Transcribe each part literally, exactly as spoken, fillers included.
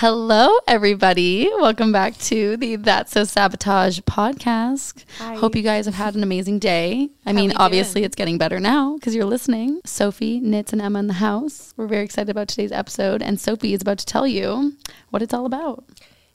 Hello, everybody. Welcome back to the That's So Sabotage podcast. Hi. Hope you guys have had an amazing day. I How mean, obviously doing? It's getting better now because you're listening. Sophie, Nitz, and Emma in the house. We're very excited about today's episode, and Sophie is about to tell you what it's all about.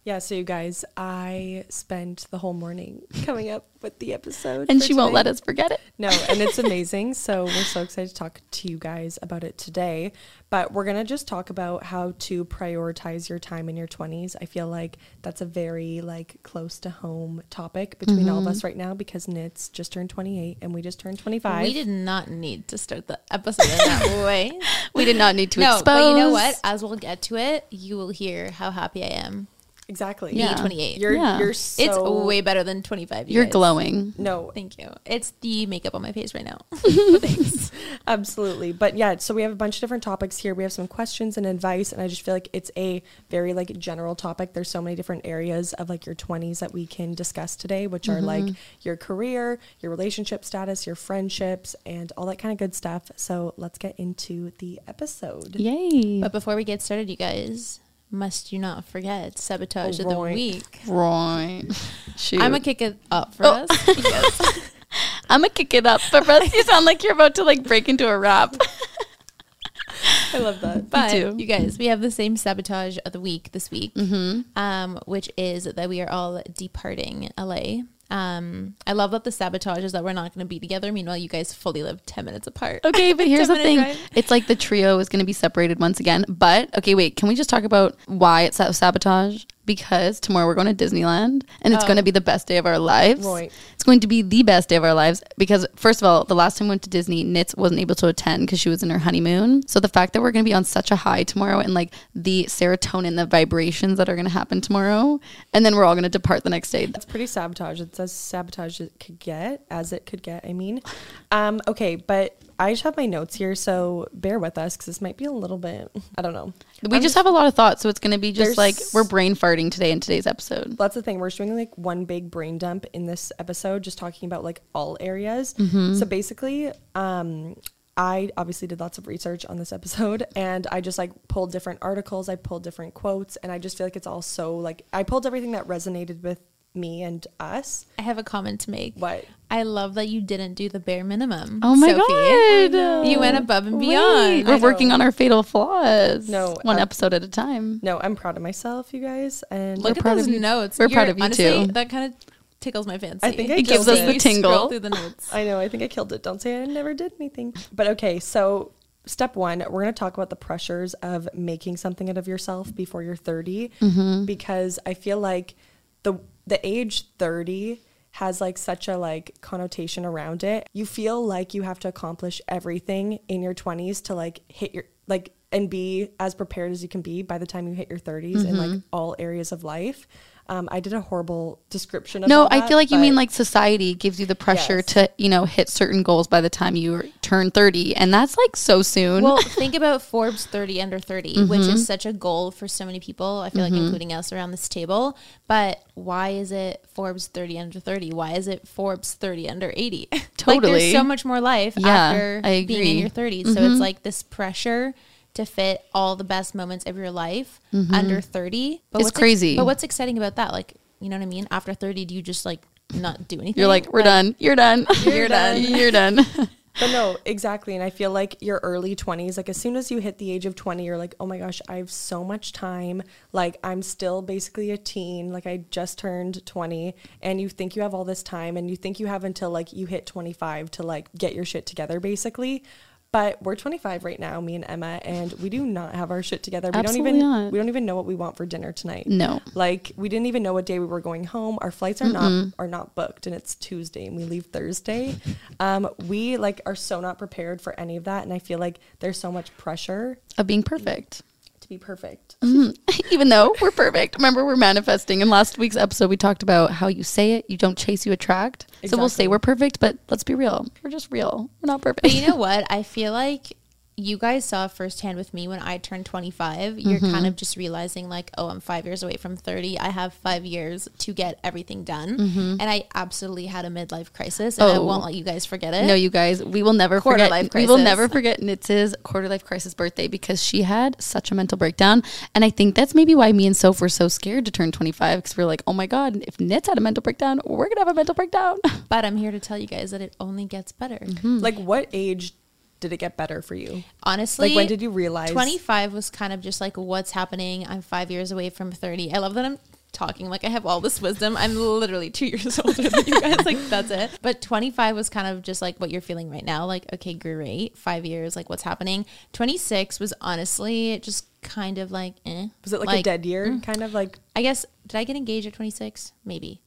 Yeah, so you guys, I spent the whole morning coming up with the episode. And she today. Won't let us forget it. No, and it's amazing. So we're so excited to talk to you guys about it today. But we're going to just talk about how to prioritize your time in your twenties. I feel like that's a very like close to home topic between mm-hmm. all of us right now because Nitz just turned twenty-eight and we just turned twenty-five. We did not need to start the episode in that way. We did not need to no, expose. But you know what? As we'll get to it, you will hear how happy I am. Exactly. Yeah. twenty-eight. You're, yeah. you're so... It's way better than twenty-five. You you're guys. Glowing. No. Thank you. It's the makeup on my face right now. Thanks. Absolutely. But yeah, so we have a bunch of different topics here. We have some questions and advice, and I just feel like it's a very like general topic. There's so many different areas of like your twenties that we can discuss today, which mm-hmm. are like your career, your relationship status, your friendships, and all that kind of good stuff. So let's get into the episode. Yay. But before we get started, you guys... Must you not forget Sabotage oh, of the right. Week. Right. Shoot. I'm going to kick it up for oh. us. Yes. I'm going to kick it up for us. You sound like you're about to like break into a rap. I love that. But Me too. You guys, we have the same Sabotage of the Week this week, mm-hmm. um, which is that we are all departing L A. Um, I love that the sabotage is that we're not going to be together. Meanwhile, you guys fully live ten minutes apart. Okay, but here's the thing. Drive. It's like the trio is going to be separated once again. But, okay, wait, can we just talk about why it's sabotage? Because tomorrow we're going to Disneyland and it's oh. going to be the best day of our lives. Right. It's going to be the best day of our lives because, first of all, the last time we went to Disney, Nitz wasn't able to attend because she was in her honeymoon. So the fact that we're going to be on such a high tomorrow and like the serotonin, the vibrations that are going to happen tomorrow, and then we're all going to depart the next day. That's pretty sabotage. It's as sabotage it could get, as it could get, I mean. Um, okay, but... I just have my notes here, so bear with us because this might be a little bit, I don't know. We I'm, just have a lot of thoughts, so it's going to be just like we're brain farting today in today's episode. That's the thing. We're just doing like one big brain dump in this episode, just talking about like all areas. Mm-hmm. So basically, um, I obviously did lots of research on this episode and I just like pulled different articles. I pulled different quotes and I just feel like it's all so like I pulled everything that resonated with me and us. I have a comment to make. What? I love that you didn't do the bare minimum. Oh my Sophie. God. You went above and beyond. Wait, we're working on our fatal flaws. No. One um, episode at a time. No, I'm proud of myself, you guys. And look at those notes. We're You're, proud of you honestly, too. That kind of tickles my fancy. I think I it gives us the tingle. Through the notes. I know. I think I killed it. Don't say I never did anything. But okay, so step one, we're going to talk about the pressures of making something out of yourself before you're thirty mm-hmm. because I feel like the the age thirty has like such a like connotation around it. You feel like you have to accomplish everything in your twenties to like hit your like and be as prepared as you can be by the time you hit your thirties mm-hmm. in like all areas of life. Um, I did a horrible description of no, that, I feel like you mean like society gives you the pressure yes. to, you know, hit certain goals by the time you turn thirty. And that's like so soon. Well, think about Forbes thirty under thirty, mm-hmm. which is such a goal for so many people. I feel mm-hmm. like including us around this table. But why is it Forbes thirty under thirty? Why is it Forbes thirty under eighty? Totally. Like there's so much more life yeah, after I agree. Being in your thirties. Mm-hmm. So it's like this pressure to fit all the best moments of your life mm-hmm. under thirty. But it's what's crazy. Ex- but what's exciting about that? Like, you know what I mean? After thirty, do you just like not do anything? You're like, we're like, done. You're done. You're, you're done. done. You're done. But no, exactly. And I feel like your early twenties, like as soon as you hit the age of twenty, you're like, oh my gosh, I have so much time. Like I'm still basically a teen. Like I just turned twenty and you think you have all this time and you think you have until like you hit twenty-five to like get your shit together basically. But we're twenty-five right now, me and Emma, and we do not have our shit together. We Absolutely don't even not. we don't even know what we want for dinner tonight. No. Like we didn't even know what day we were going home. Our flights are Mm-mm. not are not booked and it's Tuesday and we leave Thursday. Um, we like are so not prepared for any of that and I feel like there's so much pressure of being perfect. To be perfect. Mm-hmm. Even though we're perfect. Remember, we're manifesting. In last week's episode, we talked about how you say it, you don't chase, you attract. Exactly. So we'll say we're perfect, but let's be real. We're just real. We're not perfect. But you know what? I feel like you guys saw firsthand with me when I turned twenty-five, you're mm-hmm. kind of just realizing like, oh, I'm five years away from thirty. I have five years to get everything done. Mm-hmm. And I absolutely had a midlife crisis, and oh. I won't let you guys forget it. No, you guys, we will never quarter forget. Life crisis. We will never forget Nitz's quarter life crisis birthday, because she had such a mental breakdown. And I think that's maybe why me and Soph were so scared to turn twenty-five, because we were like, oh my God, if Nitz had a mental breakdown, we're going to have a mental breakdown. But I'm here to tell you guys that it only gets better. Mm-hmm. Like, what age did it get better for you? Honestly, like, when did you realize? twenty-five was kind of just like, what's happening? I'm five years away from thirty. I love that I'm talking like I have all this wisdom. I'm literally two years older than you guys. Like, that's it. But twenty-five was kind of just like what you're feeling right now. Like, okay, great. Five years. Like, what's happening? twenty-six was honestly just kind of like, eh. Was it like, like a dead year? Mm. Kind of like, I guess, did I get engaged at twenty-six? Maybe.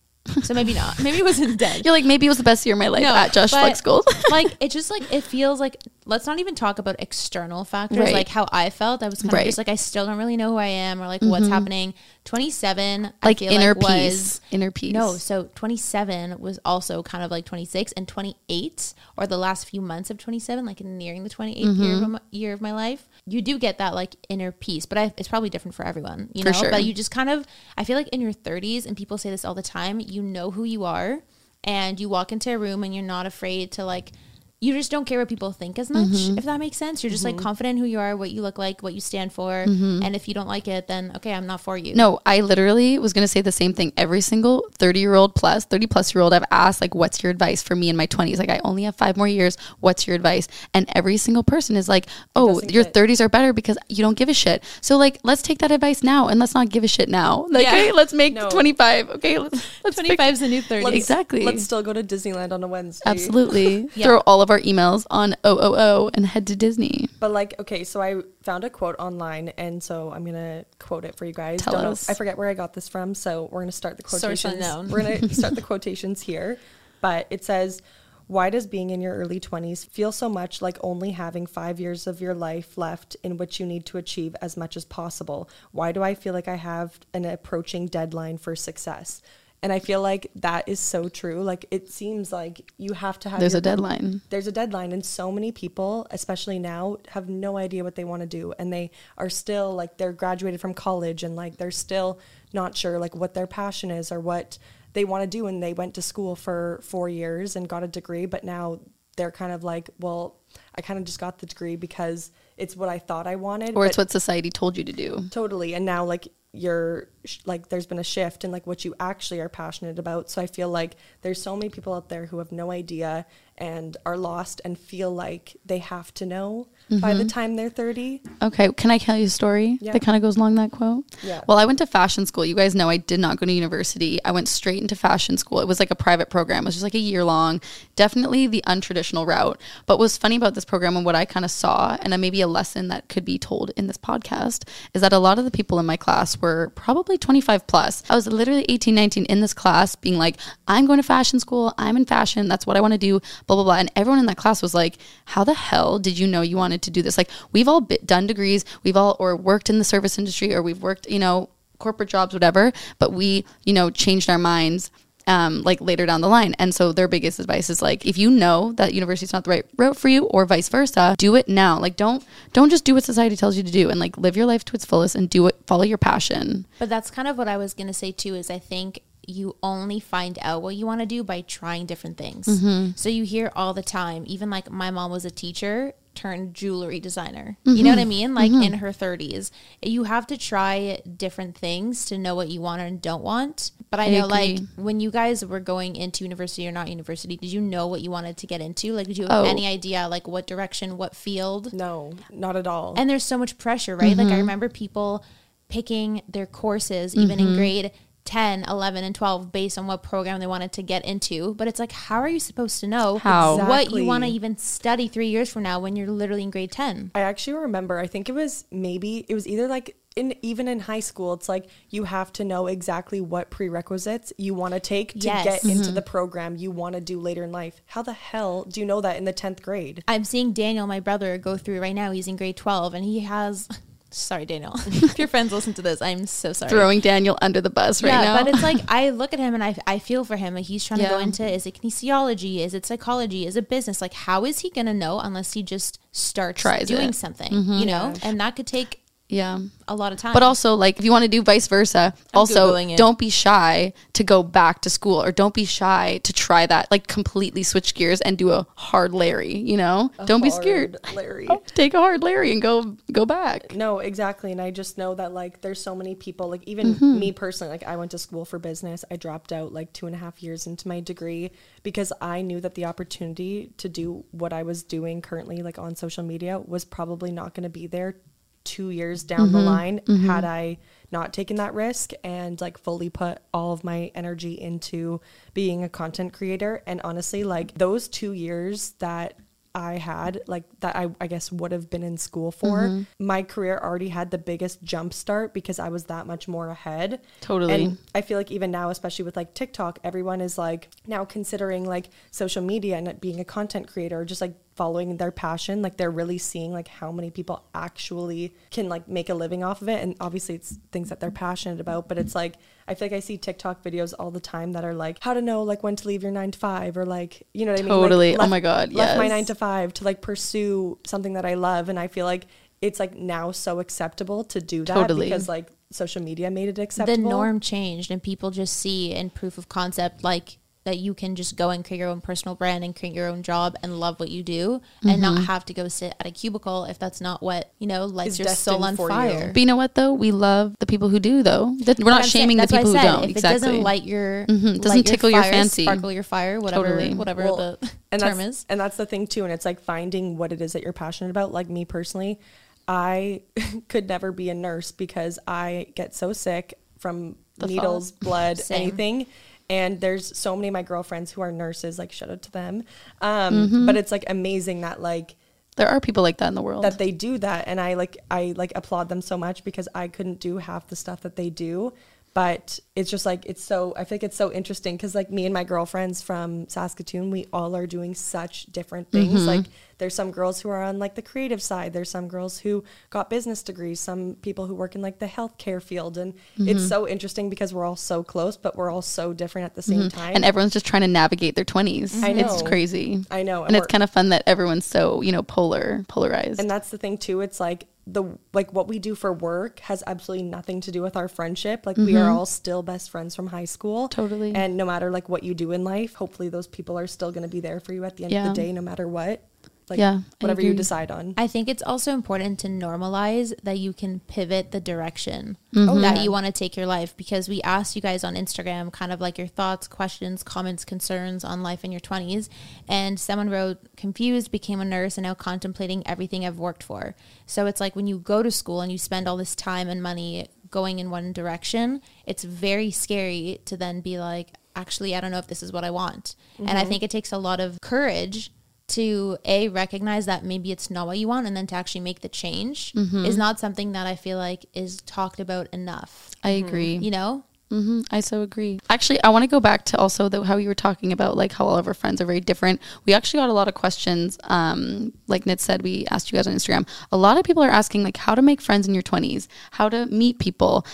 So maybe not. Maybe it wasn't dead. You're like, maybe it was the best year of my life no, at Josh Flex Gold. Like, it just like, it feels like, let's not even talk about external factors. Right. Like how I felt. I was kind right. of just like, I still don't really know who I am, or like mm-hmm. what's happening. twenty-seven, like I feel inner like peace. Was, inner peace. No, so twenty-seven was also kind of like twenty-six, and twenty-eight, or the last few months of twenty-seven, like nearing the twenty-eighth mm-hmm. year, of my, year of my life, you do get that like inner peace. But I, it's probably different for everyone, you for know? Sure. But you just kind of, I feel like in your thirties, and people say this all the time, you You know who you are, and you walk into a room and you're not afraid to like, you just don't care what people think as much, mm-hmm. if that makes sense. You're just mm-hmm. like confident in who you are, what you look like, what you stand for. Mm-hmm. And if you don't like it, then okay, I'm not for you. No, I literally was going to say the same thing. Every single thirty year old plus thirty plus year old I've asked, like, what's your advice for me in my twenties? Like, I only have five more years. What's your advice? And every single person is like, oh, your fit. thirties are better because you don't give a shit. So like, let's take that advice now, and let's not give a shit now. Like, yeah. hey, let's make no. twenty-five. Okay. Let's, let's twenty-five is the new thirty. Let's, exactly. Let's still go to Disneyland on a Wednesday. Absolutely. yeah. Throw all of our emails on O O O and head to Disney. But like, okay, so I found a quote online, and so I'm gonna quote it for you guys. Tell Don't us. Know, I forget where I got this from, so we're gonna start the quotations. We're gonna start the quotations here, but it says, "Why does being in your early twenties feel so much like only having five years of your life left in which you need to achieve as much as possible? Why do I feel like I have an approaching deadline for success?" And I feel like that is so true. Like, it seems like you have to have... There's a deadline. There's a deadline. And so many people, especially now, have no idea what they want to do. And they are still, like, they're graduated from college, and, like, they're still not sure, like, what their passion is or what they want to do. And they went to school for four years and got a degree. But now they're kind of like, well, I kind of just got the degree because it's what I thought I wanted. Or it's what society told you to do. Totally. And now, like... you're like, there's been a shift in like what you actually are passionate about. So I feel like there's so many people out there who have no idea and are lost and feel like they have to know mm-hmm. by the time they're thirty. Okay, can I tell you a story yeah. that kind of goes along that quote? Yeah. Well, I went to fashion school. You guys know I did not go to university. I went straight into fashion school. It was like a private program. It was just like a year long. Definitely the untraditional route. But what's funny about this program, and what I kind of saw, and maybe a lesson that could be told in this podcast, is that a lot of the people in my class were probably twenty-five plus. I was literally eighteen, nineteen in this class being like, I'm going to fashion school. I'm in fashion. That's what I want to do. Blah, blah, blah. And everyone in that class was like, how the hell did you know you wanted to do this? Like, we've all been, done degrees. We've all, or worked in the service industry, or we've worked, you know, corporate jobs, whatever, but we, you know, changed our minds, um, like later down the line. And so their biggest advice is like, if you know that university is not the right route for you, or vice versa, do it now. Like, don't, don't just do what society tells you to do, and like live your life to its fullest and do it, follow your passion. But that's kind of what I was going to say too, is I think you only find out what you want to do by trying different things. Mm-hmm. So you hear all the time, even like my mom was a teacher turned jewelry designer. Mm-hmm. You know what I mean? Like mm-hmm. in her thirties, you have to try different things to know what you want and don't want. But I, I know agree. Like when you guys were going into university or not university, did you know what you wanted to get into? Like, did you have oh. any idea like what direction, what field? No, not at all. And there's so much pressure, right? Mm-hmm. Like I remember people picking their courses even mm-hmm. in grade ten, eleven, and twelve based on what program they wanted to get into. But it's like, how are you supposed to know how? What exactly. you want to even study three years from now when you're literally in grade ten? I actually remember, I think it was maybe, it was either like, in even in high school, it's like you have to know exactly what prerequisites you want to take to yes. get mm-hmm. into the program you want to do later in life. How the hell do you know that in the tenth grade? I'm seeing Daniel, my brother, go through right now. He's in grade twelve and he has... sorry, Daniel. If your friends listen to this, I'm so sorry. Throwing Daniel under the bus right yeah, now. But it's like, I look at him and I, I feel for him. Like, he's trying yeah. to go into, is it kinesiology? Is it psychology? Is it business? Like, how is he going to know unless he just starts Tries doing it. something, mm-hmm. you know? Yeah. And that could take yeah a lot of time. But also, like, if you want to do vice versa, I'm also don't be shy to go back to school, or don't be shy to try that, like, completely switch gears and do a hard Larry, you know? A don't be scared Larry. Oh, take a hard Larry and go go back. No, exactly. And I just know that, like, there's so many people, like, even mm-hmm. me personally, like, I went to school for business. I dropped out like two and a half years into my degree because I knew that the opportunity to do what I was doing currently, like on social media, was probably not going to be there two years down mm-hmm. the line mm-hmm. had I not taken that risk and, like, fully put all of my energy into being a content creator. And honestly, like, those two years that I had, like, that I, I guess would have been in school for, mm-hmm. my career already had the biggest jump start because I was that much more ahead. Totally. And I feel like even now, especially with, like, TikTok, everyone is, like, now considering, like, social media and being a content creator, just, like, following their passion. Like, they're really seeing, like, how many people actually can, like, make a living off of it. And obviously it's things that they're passionate about, but it's like, I feel like I see TikTok videos all the time that are like, how to know, like, when to leave your nine to five, or, like, you know what I mean? Totally. Like, left, oh my God. Yes. Left my nine to five to, like, pursue something that I love. And I feel like it's, like, now so acceptable to do that totally. because, like, social media made it acceptable. The norm changed, and people just see in proof of concept, like, that you can just go and create your own personal brand and create your own job and love what you do mm-hmm. and not have to go sit at a cubicle if that's not what, you know, lights your soul on fire. You. But you know what, though? We love the people who do, though. That, we're not shaming the people who don't. If exactly. it doesn't light your mm-hmm. doesn't light tickle your, fire, your fancy. Sparkle your fire, whatever, totally. whatever well, the and term is. And that's the thing, too. And it's like finding what it is that you're passionate about. Like, me personally, I could never be a nurse because I get so sick from the needles, fall. blood, Same. anything. And there's so many of my girlfriends who are nurses, like, shout out to them. Um, mm-hmm. But it's, like, amazing that, like, there are people like that in the world. That they do that. And I, like, I, like, applaud them so much because I couldn't do half the stuff that they do. But it's just, like, it's so, I think it's so interesting because, like, me and my girlfriends from Saskatoon, we all are doing such different things. Mm-hmm. Like, there's some girls who are on, like, the creative side. There's some girls who got business degrees, some people who work in, like, the healthcare field. And mm-hmm. it's so interesting because we're all so close, but we're all so different at the same mm-hmm. time. And everyone's just trying to navigate their twenties. I know. It's crazy. I know. And, and it's kind of fun that everyone's so, you know, polar, polarized. And that's the thing, too. It's, like, the like what we do for work has absolutely nothing to do with our friendship. Like, mm-hmm. we are all still best friends from high school. Totally. And no matter, like, what you do in life, hopefully those people are still going to be there for you at the end yeah. of the day, no matter what. Like, yeah, whatever you decide on. I think it's also important to normalize that you can pivot the direction mm-hmm. that yeah. you want to take your life, because we asked you guys on Instagram kind of, like, your thoughts, questions, comments, concerns on life in your twenties. And someone wrote, confused, became a nurse, and now contemplating everything I've worked for. So it's like, when you go to school and you spend all this time and money going in one direction, it's very scary to then be like, actually, I don't know if this is what I want. Mm-hmm. And I think it takes a lot of courage to a recognize that maybe it's not what you want, and then to actually make the change mm-hmm. is not something that I feel like is talked about enough. I agree. You know? Mm-hmm. I so agree. Actually, I want to go back to also the, how you were talking about, like, how all of our friends are very different. We actually got a lot of questions. Um, like Nit said, we asked you guys on Instagram. A lot of people are asking, like, how to make friends in your twenties, how to meet people,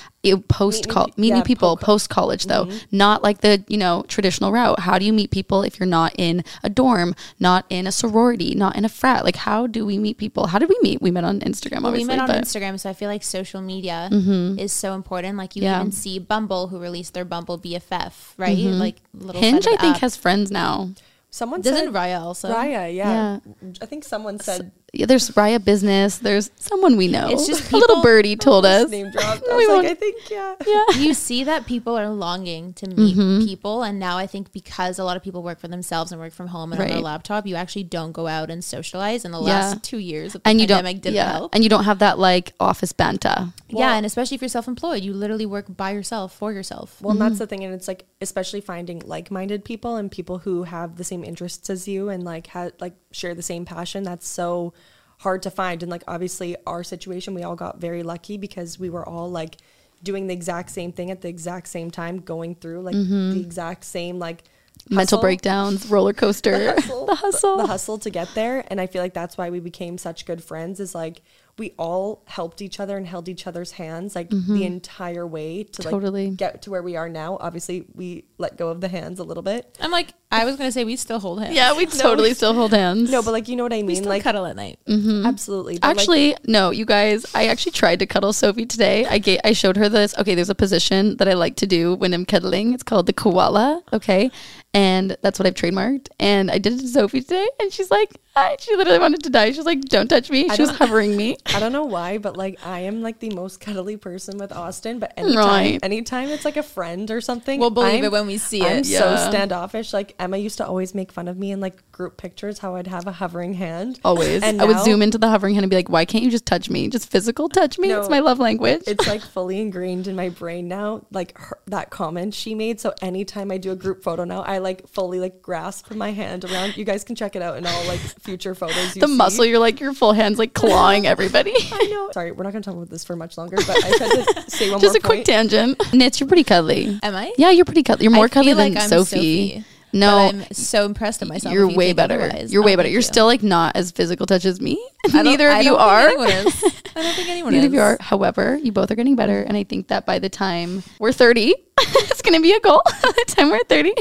post col meet yeah, new people po post college though, mm-hmm. not like the, you know, traditional route. How do you meet people if you're not in a dorm, not in a sorority, not in a frat? Like, how do we meet people? How did we meet? We met on Instagram, obviously. We met on Instagram, so I feel like social media mm-hmm. is so important. Like, you yeah. even see Bumble, who released their Bumble B F F, right? Mm-hmm. Like, little Hinge, I think, has friends now. Someone doesn't said, Raya also Raya, yeah. yeah. I think someone said yeah, there's Raya Business. There's someone we know. It's just people, a little birdie told us. Name dropped. I was like, I think yeah. yeah. You see that people are longing to meet mm-hmm. people, and now I think because a lot of people work for themselves and work from home and right. on their laptop, you actually don't go out and socialize. In the last yeah. two years, of the and you pandemic don't, didn't yeah. help, and you don't have that, like, office banter. Well, yeah, and especially if you're self-employed, you literally work by yourself for yourself. Well, mm-hmm. and that's the thing, and it's like especially finding like-minded people and people who have the same interests as you and like ha like share the same passion. That's so hard to find. And like obviously our situation, we all got very lucky because we were all like doing the exact same thing at the exact same time, going through like mm-hmm. the exact same like hustle. Mental breakdowns, roller coaster, the hustle, the, the hustle to get there. And I feel like that's why we became such good friends, is like we all helped each other and held each other's hands like mm-hmm. the entire way to totally. like get to where we are now. Obviously, we let go of the hands a little bit. I'm like, I was going to say we still hold hands. Yeah, we totally no, we, still hold hands. No, but like, you know what I mean? We still like, cuddle at night. Mm-hmm. Absolutely. But actually, like, no, you guys, I actually tried to cuddle Sophie today. I gave, I showed her this. Okay, there's a position that I like to do when I'm cuddling. It's called the koala. Okay. And that's what I've trademarked. And I did it to Sophie today. And she's like, hi. She literally wanted to die. She was like, don't touch me. She was hovering me. I don't know why, but like, I am like the most cuddly person with Austin. But anytime, right. anytime it's like a friend or something. We'll believe I'm, it when we see I'm it. I'm yeah. so standoffish. Like, Emma used to always make fun of me in like group pictures, how I'd have a hovering hand. Always. And I now, would zoom into the hovering hand and be like, why can't you just touch me? Just physical touch me. No, it's my love language. It's like fully ingrained in my brain now. Like her, that comment she made. So anytime I do a group photo now, I like fully like grasp my hand around. You guys can check it out in all like future photos. You the see. muscle, you're like, your full hand's like clawing everybody. I know. Sorry, we're not going to talk about this for much longer, but I tried to say one just more Just a point. quick tangent. Nitz, you're pretty cuddly. Am I? Yeah, you're pretty cuddly. You're more I cuddly like than I'm Sophie. Sophie. No, but I'm so impressed with myself. You're way better. Otherwise. You're way better. You're you. still like not as physical touch as me. Neither of you are. I don't think anyone is. Neither of you are. However, you both are getting better. And I think that by the time we're thirty, it's going to be a goal. By the time we're thirty,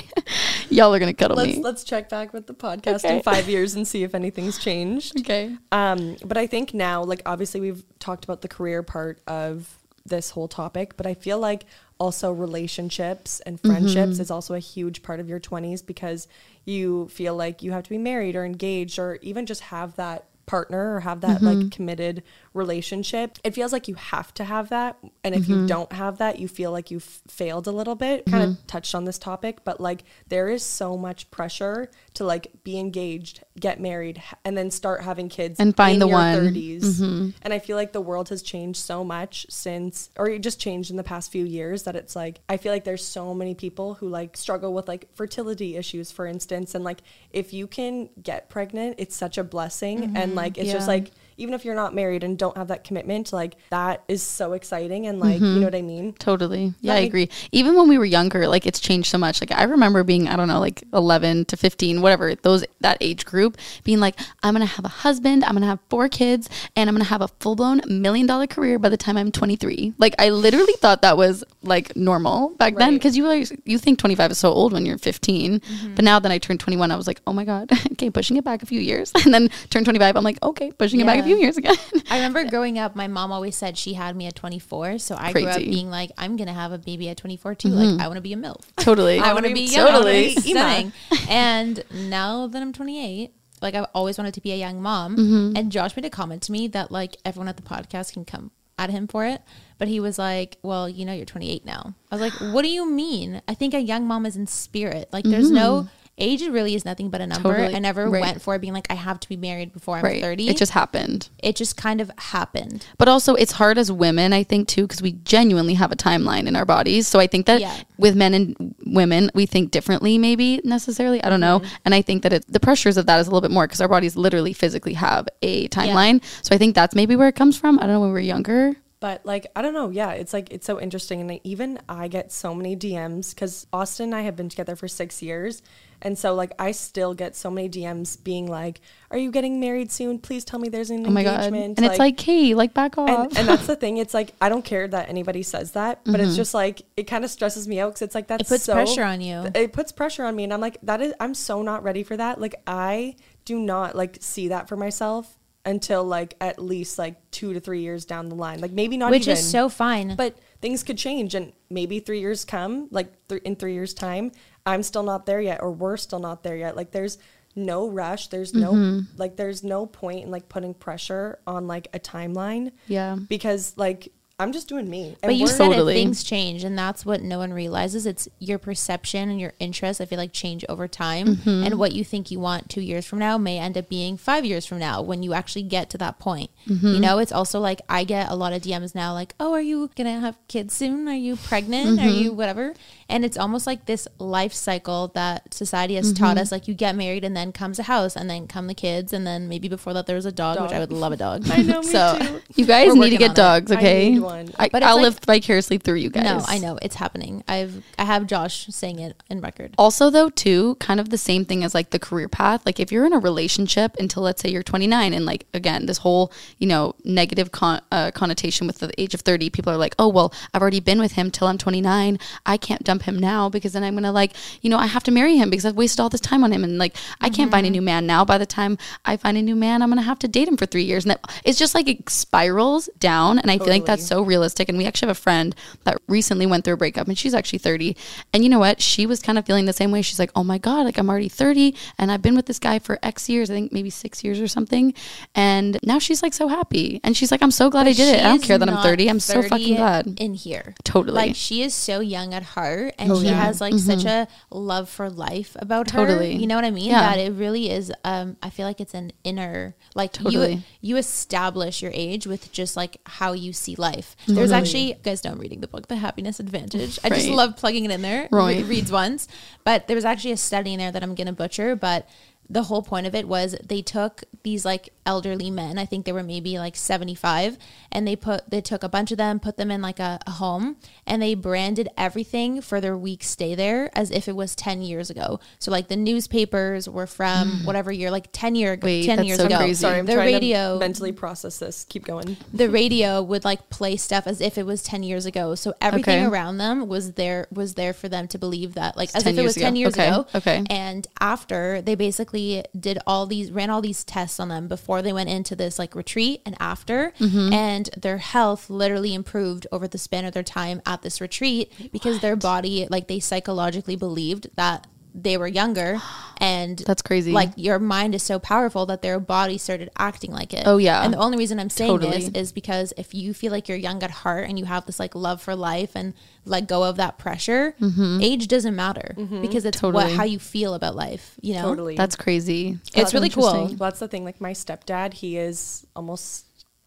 y'all are going to cuddle let's, me. Let's check back with the podcast okay. in five years and see if anything's changed. Okay. Um, but I think now, like obviously we've talked about the career part of this whole topic, but I feel like also relationships and friendships mm-hmm. is also a huge part of your twenties because you feel like you have to be married or engaged or even just have that partner or have that mm-hmm. like committed relationship. It feels like you have to have that. And if mm-hmm. you don't have that, you feel like you've failed a little bit. Mm-hmm. Kind of touched on this topic, but like there is so much pressure to like be engaged, get married, and then start having kids and find in the your one thirties. Mm-hmm. And I feel like the world has changed so much since, or it just changed in the past few years that it's like, I feel like there's so many people who like struggle with like fertility issues, for instance. And like, if you can get pregnant, it's such a blessing. Mm-hmm. And like, it's yeah. just like, even if you're not married and don't have that commitment, like that is so exciting. And like, mm-hmm. you know what I mean? Totally. Yeah, like, I agree. Even when we were younger, like it's changed so much. Like I remember being, I don't know, like eleven to fifteen, whatever, those, that age group being like, I'm going to have a husband, I'm going to have four kids, and I'm going to have a full blown million dollar career by the time I'm twenty-three. Like I literally thought that was like normal back right. then. Cause you like, you think twenty-five is so old when you're fifteen, mm-hmm. but now that I turned twenty-one, I was like, oh my God, okay, pushing it back a few years. And then turned twenty-five, I'm like, okay, pushing yeah. it back a few years ago. I remember growing up, my mom always said she had me at twenty-four. So I Crazy. grew up being like, I'm going to have a baby at twenty-four too. Mm-hmm. Like I want to be a MILF. Totally. I want to be young. Totally. Stunning. And now that I'm twenty-eight, like I've always wanted to be a young mom. Mm-hmm. And Josh made a comment to me that like everyone at the podcast can come at him for it. But he was like, well, you know, you're twenty-eight now. I was like, what do you mean? I think a young mom is in spirit. Like there's mm-hmm. no... Age really is nothing but a number. Totally. I never right. went for it being like, I have to be married before I'm right. thirty. It just happened. It just kind of happened. But also it's hard as women, I think too, because we genuinely have a timeline in our bodies. So I think that yeah. with men and women, we think differently maybe necessarily. I don't know. Mm-hmm. And I think that it, the pressures of that is a little bit more because our bodies literally physically have a timeline. Yeah. So I think that's maybe where it comes from. I don't know, when we were younger. But like, I don't know. Yeah, it's like, it's so interesting. And even I get so many D Ms because Austin and I have been together for six years. And so like, I still get so many D Ms being like, are you getting married soon? Please tell me there's an oh my engagement. God. And like, it's like, hey, like back off. And, and that's the thing. It's like, I don't care that anybody says that, but mm-hmm. it's just like, it kind of stresses me out because it's like, that's it puts so, pressure on you. Th- it puts pressure on me. And I'm like, that is, I'm so not ready for that. Like, I do not like see that for myself until like at least like two to three years down the line, like maybe not which even, is so fine, but things could change and maybe three years come like th- in three years time I'm still not there yet or we're still not there yet. Like there's no rush, there's no mm-hmm. like there's no point in like putting pressure on like a timeline, yeah, because like I'm just doing me. But and you said totally. it, things change, and that's what no one realizes. It's your perception and your interests, I feel like, change over time. Mm-hmm. And what you think you want two years from now may end up being five years from now when you actually get to that point. Mm-hmm. You know, it's also like I get a lot of D Ms now like, oh, are you going to have kids soon? Are you pregnant? Mm-hmm. Are you whatever? And it's almost like this life cycle that society has mm-hmm. taught us. Like you get married and then comes a house and then come the kids. And then maybe before that there was a dog, dog. which I would love a dog. I know, me so, too. You guys We're need to get dogs, it. okay? one. I, but I'll like, live vicariously through you guys. No, I know. It's happening. I've I have Josh saying it in record. Also, though, too, kind of the same thing as like the career path. Like if you're in a relationship until, let's say, you're twenty-nine, and like, again, this whole, you know, negative con- uh, connotation with the age of thirty, people are like, oh, well, I've already been with him till I'm twenty-nine. I can't dump him now because then I'm going to like, you know, I have to marry him because I've wasted all this time on him. And like, mm-hmm. I can't find a new man now. By the time I find a new man, I'm going to have to date him for three years. And that, it's just like it spirals down. And I totally. feel like that's so realistic. And we actually have a friend that recently went through a breakup, and she's actually thirty. And you know what? She was kind of feeling the same way. She's like, oh my God, like I'm already thirty and I've been with this guy for X years. I think maybe six years or something. And now she's like so happy. And she's like, I'm so glad but I did it. I don't care that I'm thirty. I'm so fucking glad. In here. Totally. Like she is so young at heart, and oh, she yeah. has like mm-hmm. such a love for life about totally. her. You know what I mean? Yeah. That it really is, um, I feel like it's an inner, like totally. you you establish your age with just like how you see life. Totally. There's actually, you guys know I'm reading the book, The Happiness Advantage. Right. I just love plugging it in there. Right. It reads once. But there was actually a study in there that I'm going to butcher, but the whole point of it was they took these like elderly men, I think they were maybe like seventy-five, and they put they took a bunch of them, put them in like a, a home, and they branded everything for their week stay there as if it was ten years ago. So like the newspapers were from whatever year, like ten year ago. Wait, ten that's years so ago crazy. Sorry, I'm the trying radio to mentally process this. Keep going. The radio would like play stuff as if it was ten years ago, so everything okay. around them was there was there for them to believe that, like, it's as if it was ago. ten years okay. ago. Okay. And after, they basically did all these ran all these tests on them before they went into this like retreat and after, mm-hmm. and their health literally improved over the span of their time at this retreat because what? their body, like, they psychologically believed that they were younger. And that's crazy. Like, your mind is so powerful that their body started acting like it. Oh yeah. And the only reason I'm saying totally. this is because if you feel like you're young at heart and you have this like love for life and let go of that pressure, mm-hmm. age doesn't matter, mm-hmm. because it's totally. what how you feel about life, you know. Totally. That's crazy. It's really cool. Well, that's the thing. Like my stepdad, he is almost,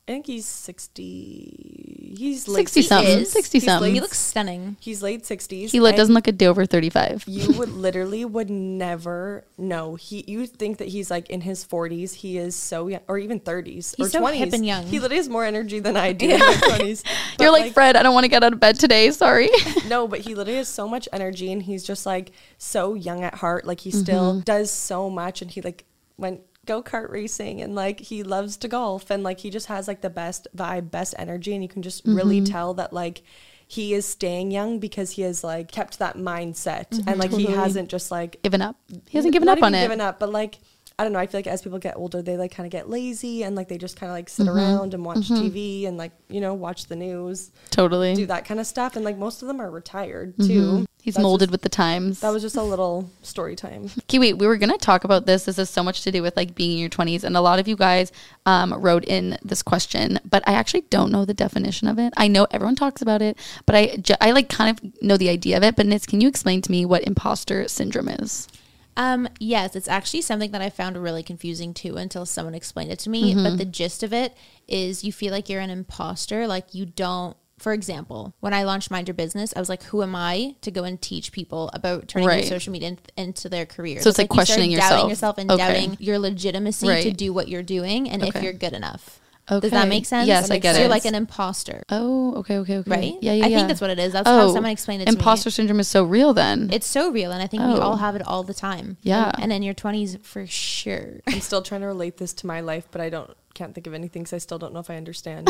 I think he's sixty. He's late sixty something. Sixty something. He looks stunning. He's late sixties. He doesn't look a day over thirty-five. You would literally would never know. He, you think that he's like in his forties. He is so young, or even thirties, or twenties. He's so hip and young. He literally has more energy than I do in his twenties. You're like, like Fred, I don't want to get out of bed today. Sorry. No, but he literally has so much energy, and he's just like so young at heart. Like he mm-hmm. still does so much, and he like went go-kart racing, and like he loves to golf, and like he just has like the best vibe, best energy, and you can just mm-hmm. really tell that like he is staying young because he has like kept that mindset, mm-hmm. and like totally. he hasn't just like given up. He hasn't given up on it. Given up, but like, I don't know, I feel like as people get older, they like kind of get lazy, and like they just kind of like sit mm-hmm. around and watch mm-hmm. T V, and like, you know, watch the news, totally do that kind of stuff, and like most of them are retired too. Mm-hmm. He's That's molded just, with the times. That was just a little story time. Okay, wait, we were going to talk about this. This is so much to do with like being in your twenties. And a lot of you guys um, wrote in this question, but I actually don't know the definition of it. I know everyone talks about it, but I, I like kind of know the idea of it. But Nitz, can you explain to me what imposter syndrome is? Um, yes, it's actually something that I found really confusing too until someone explained it to me. Mm-hmm. But the gist of it is you feel like you're an imposter, like you don't. For example, when I launched Mind Your Business, I was like, who am I to go and teach people about turning right. their social media in, into their career? So it's, it's like, like questioning you start doubting yourself. yourself and okay. doubting your legitimacy right. to do what you're doing and okay. if you're good enough. Okay. Does that make sense? Yes, I get so it. You're like an imposter. Oh, okay, okay, okay. Right? Yeah, yeah, I yeah. think that's what it is. That's oh, how someone explained it to me. Imposter syndrome is so real then. It's so real, and I think oh. we all have it all the time. Yeah. And, and in your twenties, for sure. I'm still trying to relate this to my life, but I don't can't think of anything because I still don't know if I understand.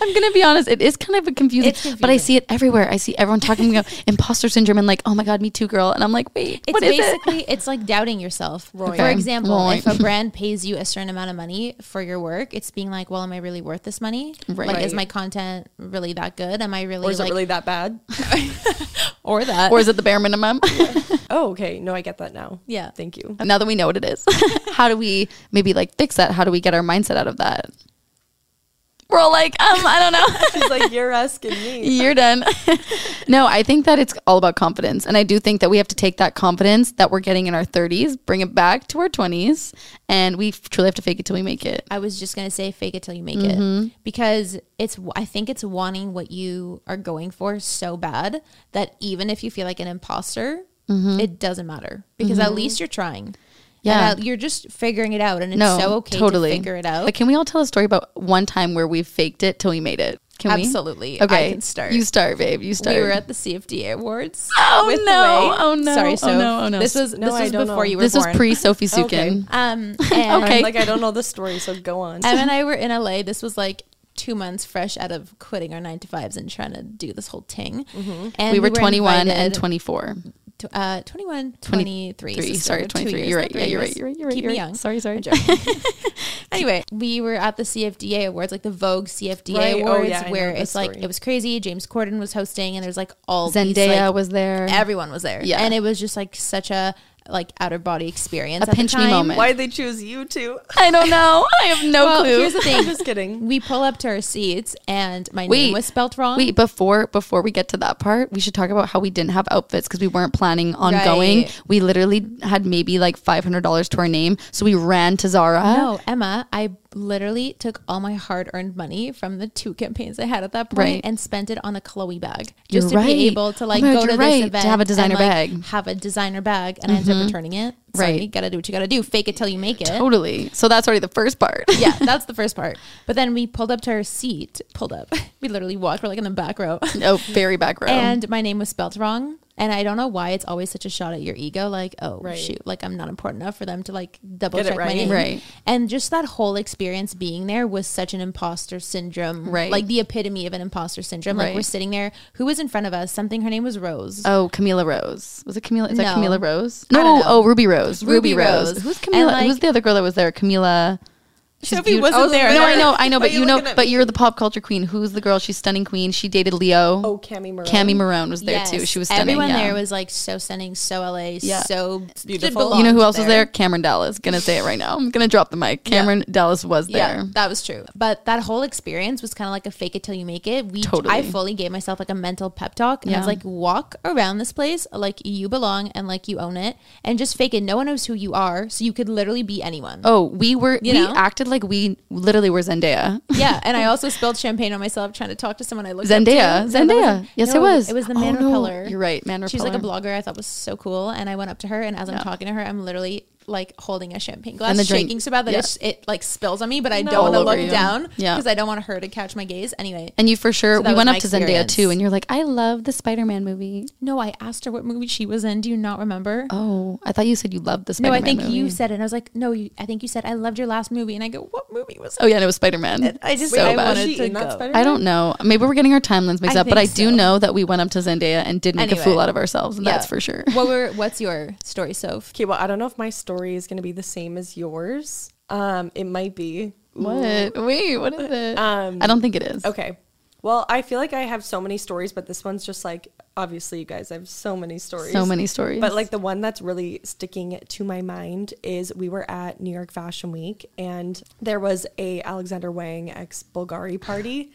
I'm going to be honest. It is kind of confusing, confusing, but I see it everywhere. I see everyone talking about imposter syndrome and like, oh my God, me too, girl. And I'm like, wait, it's what is basically, it? It's like doubting yourself. Okay. For example, right. if a brand pays you a certain amount of money for your work, it's being like, well, am I really worth this money? Right. Like, is my content really that good? Am I really Or is like- it really that bad? or that. Or is it the bare minimum? Yeah. Oh, okay. No, I get that now. Yeah. Thank you. Now that we know what it is, how do we maybe like fix that? How do we get our mindset out of that? We're all like, um, I don't know. She's like, you're asking me. You're done. No, I think that it's all about confidence. And I do think that we have to take that confidence that we're getting in our thirties, bring it back to our twenties. And we truly have to fake it till we make it. I was just going to say fake it till you make mm-hmm. it. Because it's, I think it's wanting what you are going for so bad that even if you feel like an imposter, mm-hmm. it doesn't matter. Because mm-hmm. at least you're trying. Yeah. And, uh, you're just figuring it out, and it's no, so okay totally. to figure it out. Like, can we all tell a story about one time where we faked it till we made it? Can Absolutely. we? Absolutely. Okay. I can start. You start, babe. You start. We were at the C F D A Awards. Oh, with no. Oh, no. Sorry, so oh, no. Oh, no. This was, no, this was before know. you were this born. This was pre-Sophie Sukin. Okay. Um, and okay. Like, I don't know the story, so go on. Em and I were in L A. This was like two months fresh out of quitting our nine to fives and trying to do this whole ting. Mm-hmm. And we were, we were twenty-one and twenty-four. Uh, twenty-one, twenty-three. Sister, sorry, twenty-three. You're right. Yeah, you're right. You're right. You're right. Keep you're me right. young. Sorry, sorry. Anyway, we were at the C F D A Awards, like the Vogue C F D A right. Awards, oh, yeah, where it's story. like, it was crazy. James Corden was hosting, and there's like all Zendaya these, like, was there. Everyone was there. Yeah. And it was just like such a, like, outer body experience. A at pinch the time. me moment. Why'd they choose you two? I don't know. I have no well, clue. Here's the thing. I'm just kidding. We pull up to our seats, and my wait, name was spelt wrong. Wait, before before we get to that part, we should talk about how we didn't have outfits because we weren't planning on right. going. We literally had maybe like five hundred dollars to our name, so we ran to Zara. No, Emma, I literally took all my hard-earned money from the two campaigns I had at that point right. and spent it on a Chloe bag just you're to right. be able to like oh God, go to right. this event to have a designer and, like, bag have a designer bag and mm-hmm. I ended up returning it. So right. you gotta do what you gotta do. Fake it till you make it. Totally. So that's already the first part. Yeah, that's the first part. But then we pulled up to our seat. Pulled up. We literally walked. We're like in the back row. Oh, very back row. And my name was spelt wrong. And I don't know why it's always such a shot at your ego. Like, oh, right. shoot. Like, I'm not important enough for them to, like, double Get check right. my name. Right. And just that whole experience being there was such an imposter syndrome. Right. Like, the epitome of an imposter syndrome. Right. Like, we're sitting there. Who was in front of us? Something. Her name was Rose. Oh, Camila Rose. Was it Camila? Is no. that Camila Rose? No. Oh, Ruby Rose. Ruby, Ruby Rose. Rose. Who's Camila? Like, who's the other girl that was there? Camila. Sophie wasn't oh, there. No, I know, I know, but you know, but you're the pop culture queen. Who's the girl? She's stunning queen. She dated Leo. Oh, Cami Marone. Cami Marone was there yes. too. She was stunning. Everyone yeah. there was like so stunning, so L A, yeah. so beautiful. You know who else there. was there? Cameron Dallas. Gonna say it right now. I'm gonna drop the mic. Cameron yeah. Dallas was there. Yeah, that was true. But that whole experience was kind of like a fake it till you make it. We, totally. I fully gave myself like a mental pep talk, and yeah. I was like, walk around this place like you belong and like you own it, and just fake it. No one knows who you are, so you could literally be anyone. Oh, we were. You we know? acted like. Like we literally were Zendaya. Yeah, and I also spilled champagne on myself trying to talk to someone I looked at. Zendaya, Zendaya. Like, yes, no, it was. It was the Man oh, Repeller. No. You're right, Man Repeller. She's like a blogger I thought was so cool, and I went up to her, and as yeah. I'm talking to her, I'm literally like holding a champagne glass, and the shaking drink, so bad that yeah. it, it like spills on me, but I no. don't want to look you. down because yeah. I don't want her to catch my gaze. Anyway, and you for sure so we went up to experience. Zendaya too, and you're like, I love the Spider-Man movie. No, I asked her what movie she was in. Do you not remember? Oh, I thought you said you loved the Spider-Man. No, I think movie. you said it. And I was like, no, you, I think you said I loved your last movie, and I go, what movie was? Oh yeah, and it was Spider-Man. And I just so I bad. wanted to go. I don't know. Maybe we're getting our timelines mixed I up, but I so. do know that we went up to Zendaya and did make anyway, a fool out of ourselves, and yeah. that's for sure. What were? What's your story, Soph? Okay, well, I don't know if my story is going to be the same as yours. Um it might be. What? Wait, what is it? um I don't think it is. Okay, well, I feel like I have so many stories, but this one's just like, obviously you guys have so many stories so many stories but like the one that's really sticking to my mind is we were at New York Fashion Week, and there was a Alexander Wang ex Bulgari party.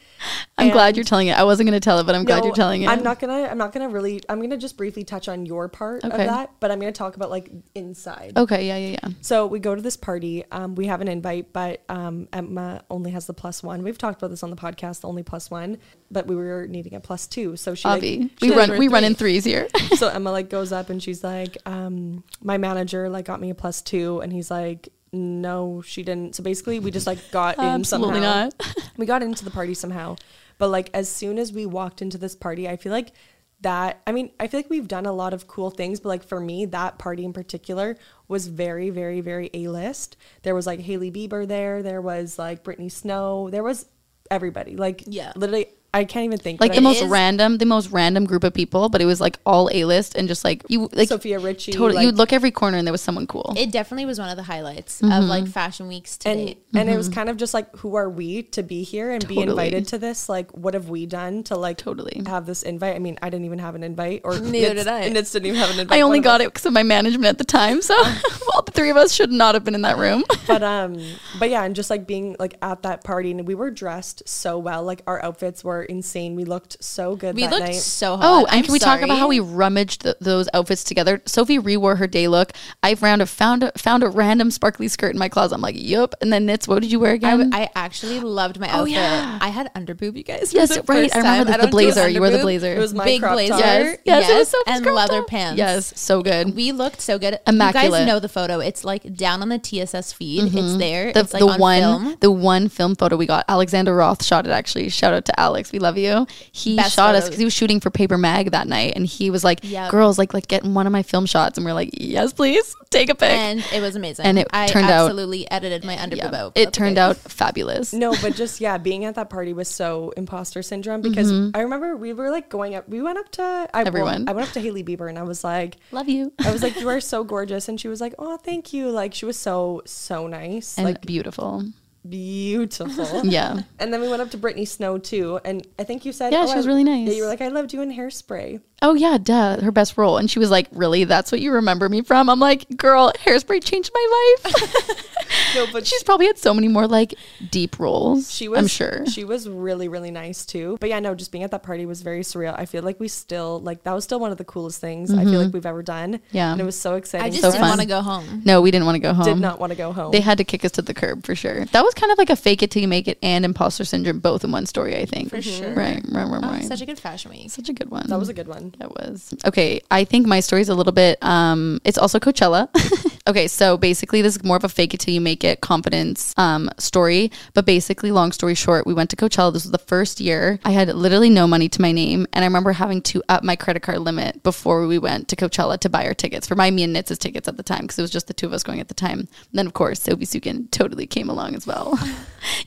I'm and glad you're telling it. I wasn't going to tell it, but I'm no, glad you're telling it. I'm not gonna I'm not gonna really I'm gonna just briefly touch on your part okay. of that, but I'm gonna talk about like inside. Okay, yeah, yeah, yeah. So we go to this party, um we have an invite, but um Emma only has the plus one. We've talked about this on the podcast, the only plus one, but we were needing a plus two, so she, like, she we run we three. run in threes here. So Emma like goes up and she's like, um my manager like got me a plus two, and he's like, no she didn't. So basically we just like got in somehow. Absolutely not. We got into the party somehow, but like as soon as we walked into this party, I feel like that I mean I feel like we've done a lot of cool things, but like for me that party in particular was very very very A-list. There was like Hailey Bieber there there was like Britney Snow, there was everybody, like yeah literally I can't even think. Like the most is. random, the most random group of people, but it was like all A-list, and just like you, like Sophia Richie. Totally, like, you'd look every corner and there was someone cool. It definitely was one of the highlights mm-hmm. of like Fashion Weeks to and, date. And mm-hmm. it was kind of just like, who are we to be here and totally. be invited to this? Like, what have we done to like totally have this invite? I mean, I didn't even have an invite, or neither did I. And it didn't even have an invite. I only got it because of my management at the time. So all the three of us should not have been in that room. But um, but yeah, and just like being like at that party, and we were dressed so well. Like our outfits were. were insane. We looked so good we that looked night. So hot. Oh, and I'm can we sorry. talk about how we rummaged the, those outfits together? Sophie rewore her day look. I found a found a, found a random sparkly skirt in my closet. I'm like, yup. And then Knits, what did you wear again? I, I actually loved my outfit. Oh, yeah. I had underboob, you guys. Yes, right. I remember the, I the blazer. You wore the blazer. It was my big blazer. Yes, yes, it was so and leather pants. Yes, so good. We looked so good. Immaculate. You guys know the photo. It's like down on the T S S feed. Mm-hmm. It's there. The, it's like the on one, film. The one film photo we got. Alexander Roth shot it. Actually, shout out to Alex. We love you. He Best shot photos. us because he was shooting for Paper Mag that night, and he was like, yep. "Girls, like, like get in one of my film shots." And we're like, "Yes, please, take a pic." And it was amazing. And it I turned out absolutely edited my underboob. Yeah, it turned out fabulous. No, but just yeah, being at that party was so imposter syndrome because mm-hmm. I remember we were like going up. We went up to I, everyone. Well, I went up to Hailey Bieber, and I was like, "Love you." I was like, "You are so gorgeous," and she was like, "Oh, thank you." Like she was so so nice and like beautiful. beautiful yeah and then we went up to Brittany Snow too, and I think you said yeah oh, she was I, really nice you were like I loved you in Hairspray. Oh yeah, duh, her best role. And she was like, really, that's what you remember me from? I'm like, girl, Hairspray changed my life. No, but she's probably had so many more like deep roles. She was, I'm sure she was really really nice too. But yeah, no, just being at that party was very surreal. I feel like we still like that was still one of the coolest things mm-hmm. I feel like we've ever done. Yeah, and it was so exciting. I just so didn't want to go home. No, we didn't want to go home. Did not want to go home. They had to kick us to the curb for sure. That was kind of like a fake it till you make it and imposter syndrome both in one story, I think. For sure. Right, right, right, right. Oh, such a good fashion week. Such a good one. That was a good one. That was. Okay, I think my story's a little bit, um, it's also Coachella. Okay, so basically this is more of a fake it till you make it confidence um, story. But basically, long story short, we went to Coachella. This was the first year. I had literally no money to my name. And I remember having to up my credit card limit before we went to Coachella to buy our tickets. For my, me and Knits' tickets at the time, because it was just the two of us going at the time. And then, of course, Sophie Sukin totally came along as well.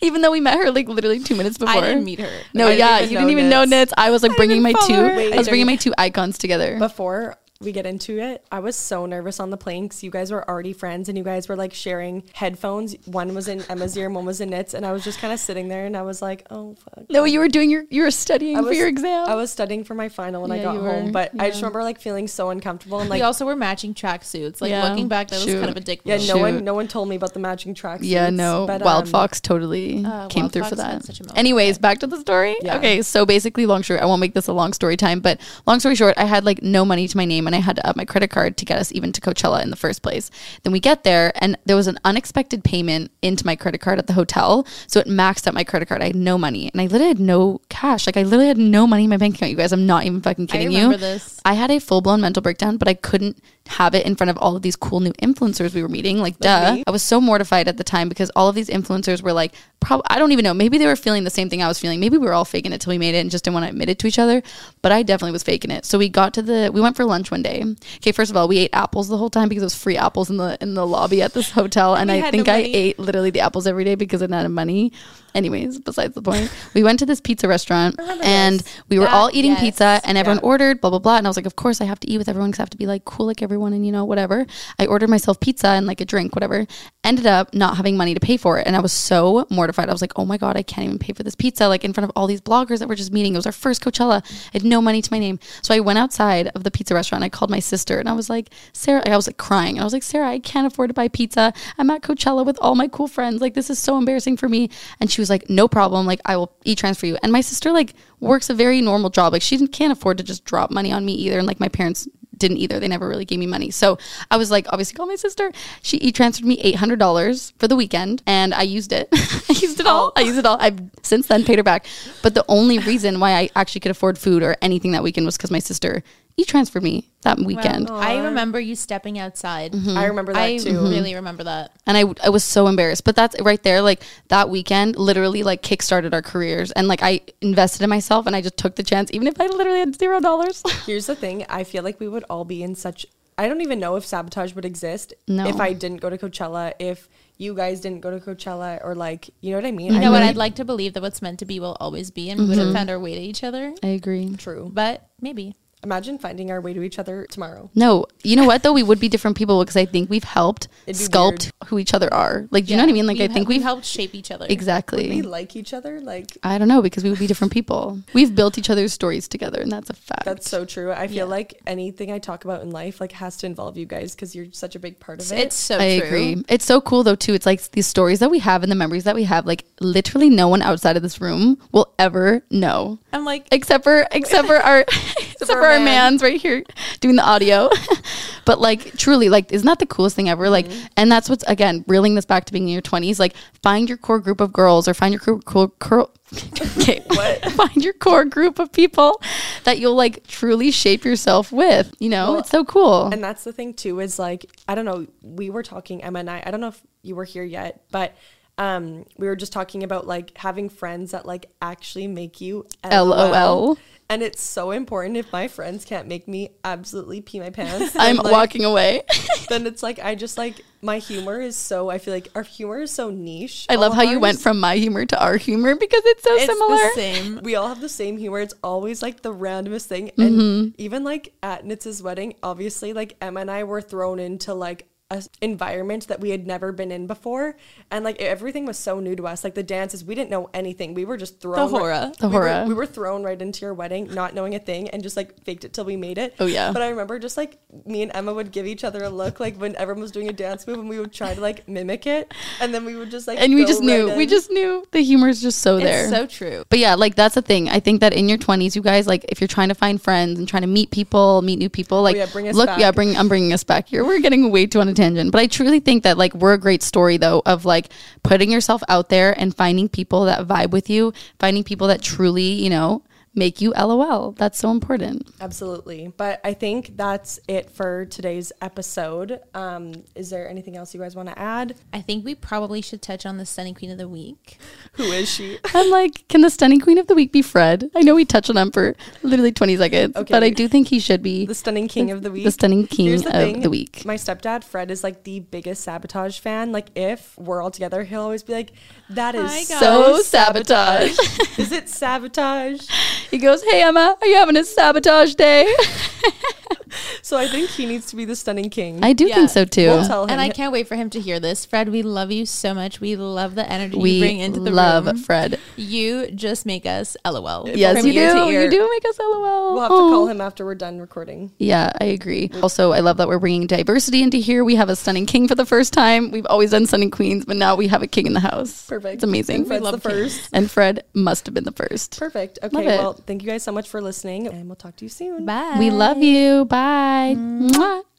Even though we met her like literally two minutes before. I didn't meet her. No, I yeah, didn't you didn't even Knits. know Knits. I was like I bringing my two. Wait, I was bringing my two icons together. Before we get into it, I was so nervous on the plane because you guys were already friends and you guys were like sharing headphones. One was in Emma's ear and one was in Knits, and I was just kind of sitting there and I was like, oh fuck. No, you were doing your you were studying was, for your exam. I was studying for my final when yeah, I got home were, but yeah. I just remember like feeling so uncomfortable, and like we also were matching tracksuits. Like yeah. looking back, that Shoot. was kind of a dick yeah move. no Shoot. one no one told me about the matching tracksuits. Yeah no but, um, Wild Fox totally uh, came Wild through Fox for that. Anyways, back to the story. Yeah. Okay, so basically long story, I won't make this a long story time, but long story short, I had like no money to my name, and I had to up my credit card to get us even to Coachella in the first place. Then we get there and there was an unexpected payment into my credit card at the hotel, so it maxed out my credit card. I had no money and I literally had no cash. Like I literally had no money in my bank account, you guys. I'm not even fucking kidding you. I remember this. I had a full-blown mental breakdown, but I couldn't have it in front of all of these cool new influencers we were meeting. Like, duh. Me. I was so mortified at the time because all of these influencers were like, prob- I don't even know. Maybe they were feeling the same thing I was feeling. Maybe we were all faking it till we made it and just didn't want to admit it to each other. But I definitely was faking it. So we got to the, we went for lunch one day. Okay, first of all, we ate apples the whole time because it was free apples in the in the lobby at this hotel. And I think no I ate literally the apples every day because I didn't have money. Anyways, besides the point, we went to this pizza restaurant and this. we were that, all eating yes. pizza and everyone yeah. ordered, blah, blah, blah. And I was like, of course I have to eat with everyone because I have to be like cool like everyone and, you know, whatever. I ordered myself pizza and like a drink, whatever. Ended up not having money to pay for it. And I was so mortified. I was like, oh my God, I can't even pay for this pizza. Like in front of all these bloggers that we're just meeting. It was our first Coachella. I had no money to my name. So I went outside of the pizza restaurant. I called my sister and I was like, Sarah, I was like crying. I was like, Sarah, I can't afford to buy pizza. I'm at Coachella with all my cool friends. Like this is so embarrassing for me. And she was like, no problem. Like I will e-transfer you. And my sister like works a very normal job. Like she can't afford to just drop money on me either. And like my parents didn't either. They never really gave me money. So I was like, obviously call my sister. She e-transferred me eight hundred dollars for the weekend and I used it. I used it all. I used it all. I've since then paid her back. But the only reason why I actually could afford food or anything that weekend was because my sister e-transferred me that weekend. Wow. I remember you stepping outside. Mm-hmm. I remember that I too. I mm-hmm. really remember that. And I, I was so embarrassed. But that's right there. Like that weekend literally like kickstarted our careers. And like I invested in myself and I just took the chance even if I literally had zero dollars. Here's the thing. I feel like we would all be in such... I don't even know if Sabotage would exist no. if I didn't go to Coachella, if you guys didn't go to Coachella, or like, you know what I mean? You I know really, what? I'd like to believe that what's meant to be will always be and mm-hmm. we would have found our way to each other. I agree. True. But maybe... Imagine finding our way to each other tomorrow. No, you know what though? We would be different people because I think we've helped sculpt weird. who each other are. Like, do yeah. you know what I mean? Like, we I think we've, we've helped shape each other. Exactly. Would we like each other? Like, I don't know, because we would be different people. We've built each other's stories together, and that's a fact. That's so true. I feel yeah. like anything I talk about in life like has to involve you guys because you're such a big part of it. It's so I true. Agree. It's so cool though too. It's like these stories that we have and the memories that we have. Like, literally, no one outside of this room will ever know. I'm like, except for except for our except for our our man's right here doing the audio. But like, truly, like, isn't that the coolest thing ever? Like, mm-hmm. and that's what's, again, reeling this back to being in your twenties. Like, find your core group of girls or find your core co- co- okay what? find your core group of people that you'll like truly shape yourself with, you know. Well, it's so cool. And that's the thing too, is like, I don't know, we were talking, Emma and I, I don't know if you were here yet, but um we were just talking about like having friends that like actually make you L O L. And it's so important. If my friends can't make me absolutely pee my pants, I'm like, walking away. Then it's like, I just like, my humor is so, I feel like our humor is so niche. I love how ours. you went from my humor to our humor because it's so it's similar. The same. We all have the same humor. It's always like the randomest thing. And mm-hmm. even like at Nitz's wedding, obviously like Emma and I were thrown into like a environment that we had never been in before, and like everything was so new to us. Like the dances, we didn't know anything. We were just thrown the horror right, the we horror were, we were thrown right into your wedding not knowing a thing, and just like faked it till we made it. Oh yeah. But I remember just like me and Emma would give each other a look like when everyone was doing a dance move, and we would try to like mimic it, and then we would just like and we just knew right we just knew the humor is just so there. It's so true. But yeah, like that's the thing. I think that in your twenties, you guys, like if you're trying to find friends and trying to meet people, meet new people, like oh, yeah, bring us look back. yeah bring I'm bringing us back here. We're getting way too unattended. But I truly think that like we're a great story though of like putting yourself out there and finding people that vibe with you, finding people that truly, you know, make you L O L. That's so important. Absolutely. But I think that's it for today's episode. Um, is there anything else you guys want to add? I think we probably should touch on the stunning queen of the week. Who is she? I'm like, can the stunning queen of the week be Fred? I know we touched on him for literally twenty seconds, okay. But I do think he should be the stunning king of the week. The stunning king the of thing. the week. My stepdad, Fred, is like the biggest Sabotage fan. Like if we're all together, he'll always be like, that is Hi, so Sabotage. sabotage. Is it Sabotage? He goes, hey, Emma, are you having a Sabotage day? So I think he needs to be the stunning king. I do yeah. think so, too. We'll tell him. And I can't wait for him to hear this. Fred, we love you so much. We love the energy we you bring into the room. We love Fred. You just make us L O L. Yes, From you ear do. To ear. You do make us L O L. We'll have oh. to call him after we're done recording. Yeah, I agree. Also, I love that we're bringing diversity into here. We have a stunning king for the first time. We've always done stunning queens, but now we have a king in the house. Perfect. It's amazing. And Fred's we love the first. And Fred must have been the first. Perfect. Okay, well, thank you guys so much for listening, and we'll talk to you soon. Bye. We love you. Bye. Mwah.